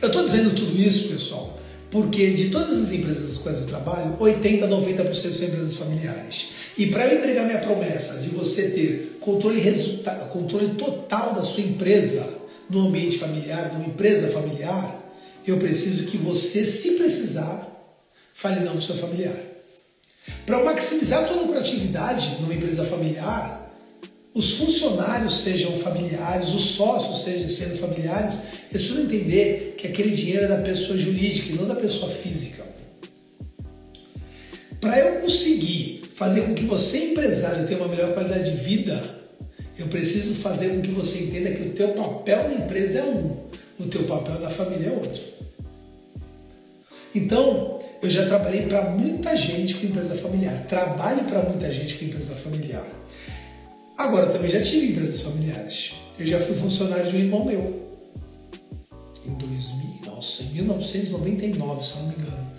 Eu estou dizendo tudo isso, pessoal, porque de todas as empresas das quais eu trabalho, oitenta por cento a noventa por cento são empresas familiares. E para eu entregar minha promessa de você ter controle, resulta- controle total da sua empresa no ambiente familiar, numa empresa familiar, eu preciso que você, se precisar, fale não para o seu familiar. Para maximizar a tua lucratividade numa empresa familiar, os funcionários sejam familiares, os sócios sejam sendo familiares, eles precisam entender que aquele dinheiro é da pessoa jurídica e não da pessoa física. Para eu conseguir fazer com que você, empresário, tenha uma melhor qualidade de vida, eu preciso fazer com que você entenda que o teu papel na empresa é um, o teu papel na família é outro. Então, eu já trabalhei para muita gente com empresa familiar. Trabalho para muita gente com empresa familiar. Agora, eu também já tive empresas familiares. Eu já fui funcionário de um irmão meu. Em dois mil, não, mil novecentos e noventa e nove, se não me engano.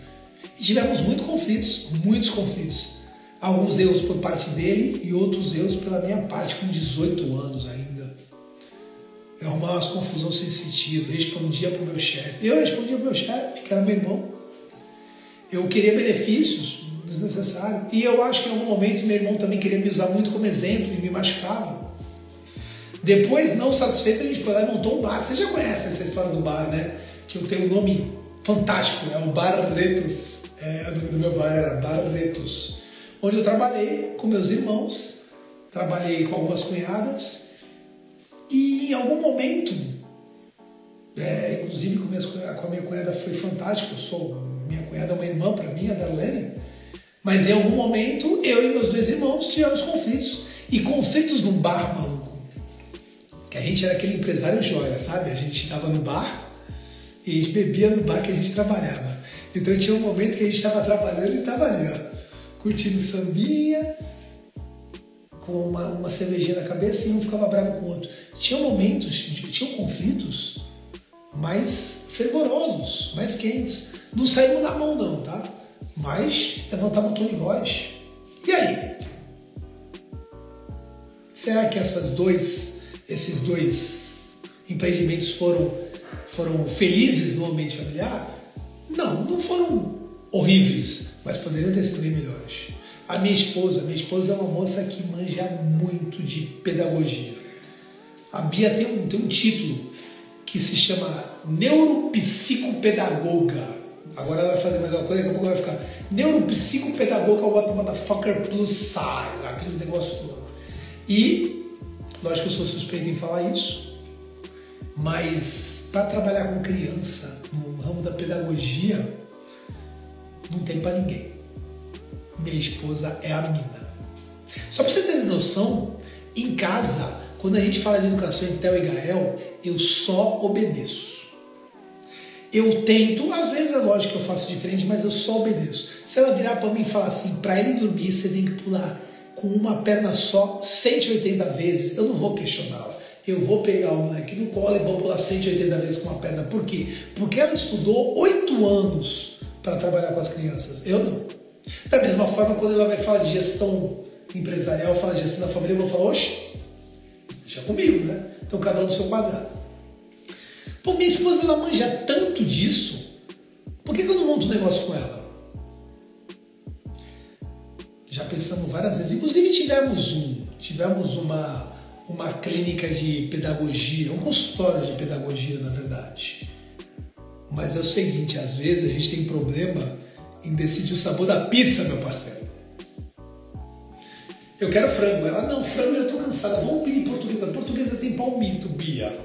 E tivemos muitos conflitos, muitos conflitos. Alguns erros por parte dele e outros erros pela minha parte, com dezoito anos ainda. Eu arrumava umas confusões sem sentido, respondia para o meu chefe. Eu respondia para o meu chefe, que era meu irmão. Eu queria benefícios desnecessários. E eu acho que em algum momento meu irmão também queria me usar muito como exemplo e me machucava. Depois, não satisfeito, a gente foi lá e montou um bar. Vocês já conhecem essa história do bar, né? Que eu tenho um nome fantástico, é o Barretos. É, o nome do meu bar era Barretos. Onde eu trabalhei com meus irmãos, trabalhei com algumas cunhadas. E em algum momento, é, inclusive com, minhas, com a minha cunhada foi fantástico, eu sou, minha cunhada é uma irmã para mim, a Darlene, mas em algum momento eu e meus dois irmãos tivemos conflitos, e conflitos num bar, maluco, que a gente era aquele empresário joia, sabe? A gente estava no bar e a gente bebia no bar que a gente trabalhava. Então tinha um momento que a gente estava trabalhando e estava ali, ó, curtindo sambinha, com uma, uma cervejinha na cabeça, e um ficava bravo com o outro. Tinha momentos, tinham conflitos mais fervorosos, mais quentes. Não saímos na mão não, tá? Mas levantava o tom de voz. E aí? Será que essas dois, esses dois empreendimentos foram, foram felizes no ambiente familiar? Não, não foram horríveis, mas poderiam ter sido bem melhores. A minha esposa, minha esposa é uma moça que manja muito de pedagogia. A Bia tem um, tem um título que se chama neuropsicopedagoga. Agora ela vai fazer mais uma coisa, daqui a pouco vai ficar neuropsicopedagoga, what motherfucker plus size, aquele negócio todo. E, lógico que eu sou suspeito em falar isso, mas para trabalhar com criança no ramo da pedagogia, não tem para ninguém. Minha esposa é a mina. Só para você ter noção, em casa, quando a gente fala de educação em Théo e Gael, eu só obedeço. Eu tento, às vezes é lógico que eu faço diferente, mas eu só obedeço. Se ela virar para mim e falar assim, para ele dormir você tem que pular com uma perna só cento e oitenta vezes, eu não vou questioná-la. Eu vou pegar o moleque no colo e vou pular cento e oitenta vezes com uma perna. Por quê? Porque ela estudou oito anos para trabalhar com as crianças. Eu não. Da mesma forma, quando ela vai falar de gestão empresarial, fala de gestão da família, eu vou falar, oxe, deixa comigo, né? Então, cada um no seu quadrado. Pô, minha esposa, ela manja tanto disso, por que que eu não monto um negócio com ela? Já pensamos várias vezes, inclusive tivemos um, tivemos uma, uma clínica de pedagogia, um consultório de pedagogia, na verdade, Mas é o seguinte, às vezes a gente tem problema em decidir o sabor da pizza, meu parceiro. Eu quero frango. Ela, não, frango, eu já tô cansada. Vamos pedir portuguesa. Portuguesa tem palmito, Bia.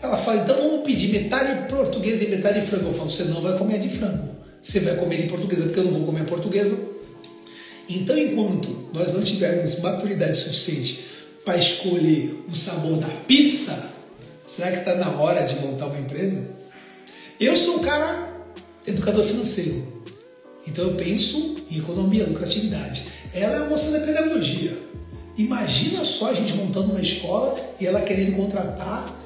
Ela fala, então vamos pedir metade portuguesa e metade de frango. Eu falo, você não vai comer de frango. Você vai comer de portuguesa, porque eu não vou comer portuguesa. Então, enquanto nós não tivermos maturidade suficiente para escolher o sabor da pizza, será que está na hora de montar uma empresa? Eu sou um cara educador financeiro, então eu penso em economia, lucratividade. Ela é a moça da pedagogia. Imagina só a gente montando uma escola e ela querendo contratar,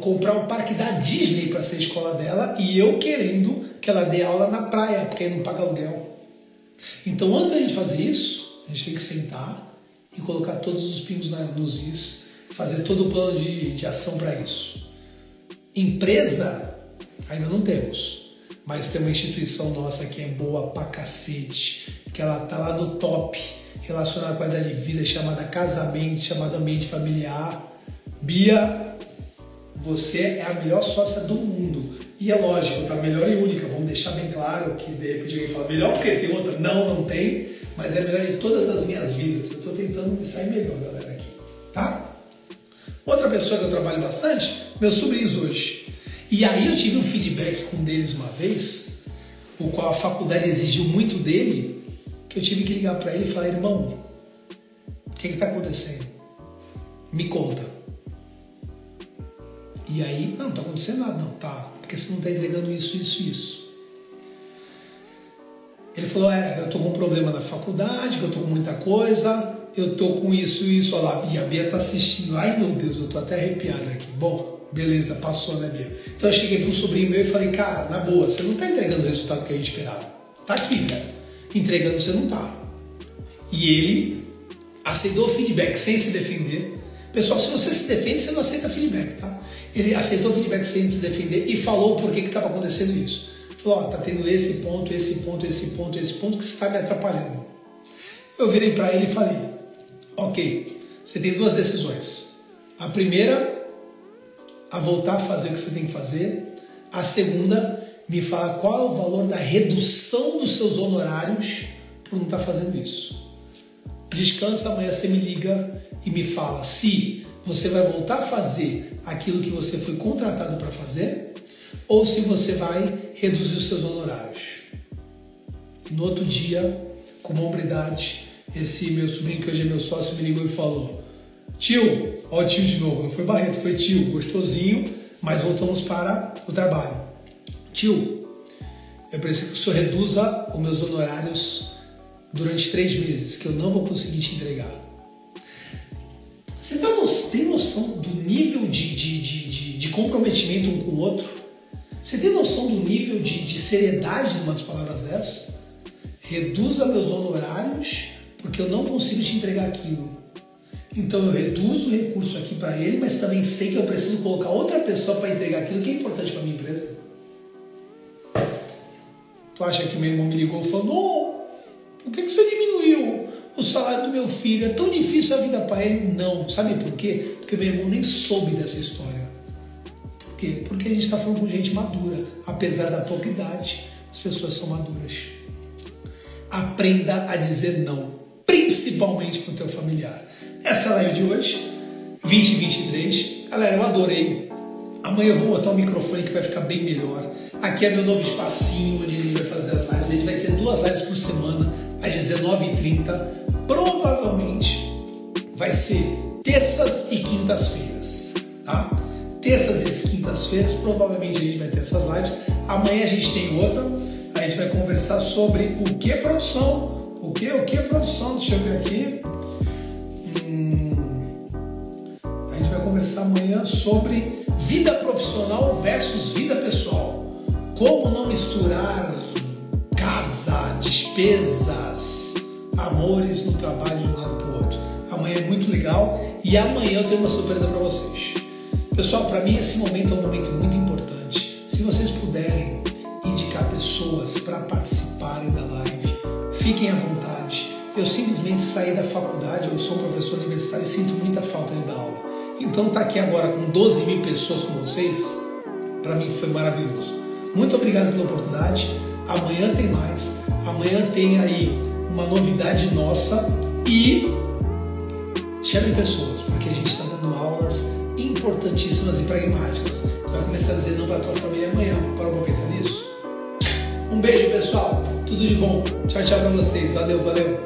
comprar um parque da Disney para ser a escola dela e eu querendo que ela dê aula na praia, porque aí não paga aluguel. Então, antes da gente fazer isso, a gente tem que sentar e colocar todos os pingos nos is, fazer todo o plano de, de ação para isso. Empresa ainda não temos, mas tem uma instituição nossa que é boa pra cacete, que ela tá lá no top, relacionada à qualidade de vida, chamada casamento, chamada ambiente familiar. Bia, você é a melhor sócia do mundo. E é lógico, tá? Melhor e única, vamos deixar bem claro que de repente alguém fala melhor porque tem outra, não, não tem, mas é a melhor de todas as minhas vidas. Eu tô tentando me sair melhor, galera, aqui, tá? Outra pessoa que eu trabalho bastante, meus sobrinhos hoje. E aí eu tive um feedback com um deles uma vez, o qual a faculdade exigiu muito dele, que eu tive que ligar pra ele e falar, irmão, o que que tá acontecendo? Me conta. E aí, não, não tá acontecendo nada, não, tá? Porque você não está entregando isso, isso, isso. Ele falou, é, eu estou com um problema na faculdade, que eu estou com muita coisa, eu estou com isso, isso, olha lá, e a Bia está assistindo. Ai, meu Deus, eu estou até arrepiada aqui. Bom, beleza, passou, né, Bia? Então eu cheguei para um sobrinho meu e falei, cara, na boa, você não está entregando o resultado que a gente esperava. Tá aqui, velho. Entregando você não tá. E ele aceitou o feedback sem se defender. Pessoal, se você se defende, você não aceita feedback, tá? Ele aceitou o feedback sem se defender e falou por que estava acontecendo isso. Falou, ó, tá tendo esse ponto, esse ponto, esse ponto, esse ponto que você está me atrapalhando. Eu virei para ele e falei, ok, você tem duas decisões. A primeira, a voltar a fazer o que você tem que fazer. A segunda, me fala qual é o valor da redução dos seus honorários por não estar fazendo isso. Descansa, amanhã você me liga e me fala se você vai voltar a fazer aquilo que você foi contratado para fazer ou se você vai reduzir os seus honorários. E no outro dia, com uma hombridade, esse meu sobrinho, que hoje é meu sócio, me ligou e falou, tio, ó tio de novo, não foi Barreto, foi tio, gostosinho, mas voltamos para o trabalho. Tio, eu preciso que o senhor reduza os meus honorários durante três meses, que eu não vou conseguir te entregar. Você tá no... tem noção do nível de, de, de, de, de comprometimento um com o outro? Você tem noção do nível de, de seriedade em umas palavras dessas? Reduza meus honorários porque eu não consigo te entregar aquilo. Então eu reduzo o recurso aqui para ele, mas também sei que eu preciso colocar outra pessoa para entregar aquilo que é importante para minha empresa. Tu acha que meu irmão me ligou e falou, não, por que, que você diminuiu o salário do meu filho? É tão difícil a vida para ele? Não. Sabe por quê? Porque meu irmão nem soube dessa história. Por quê? Porque a gente está falando com gente madura. Apesar da pouca idade, as pessoas são maduras. Aprenda a dizer não, principalmente para o teu familiar. Essa é a live de hoje, vinte e vinte e três. Galera, eu adorei. Amanhã eu vou botar um microfone que vai ficar bem melhor. Aqui é meu novo espacinho onde a gente vai fazer as lives. A gente vai ter duas lives por semana às dezenove e trinta. Provavelmente vai ser terças e quintas-feiras, tá? Terças e quintas-feiras, provavelmente a gente vai ter essas lives. Amanhã a gente tem outra. A gente vai conversar sobre o que é produção. O que, o que é produção? Deixa eu ver aqui. Hum, a gente vai conversar amanhã sobre vida profissional versus vida pessoal. Como não misturar casa, despesas, amores no trabalho de um lado para o outro. Amanhã é muito legal e amanhã eu tenho uma surpresa para vocês. Pessoal, para mim esse momento é um momento muito importante. Se vocês puderem indicar pessoas para participarem da live, fiquem à vontade. Eu simplesmente saí da faculdade, eu sou um professor universitário e sinto muita falta de dar aula. Então tá aqui agora com doze mil pessoas com vocês, para mim foi maravilhoso. Muito obrigado pela oportunidade. Amanhã tem mais. Amanhã tem aí uma novidade nossa. E chame pessoas, porque a gente está dando aulas importantíssimas e pragmáticas. Tu vai começar a dizer não para a tua família amanhã. Parou para pensar nisso? Um beijo, pessoal. Tudo de bom. Tchau, tchau para vocês. Valeu, valeu.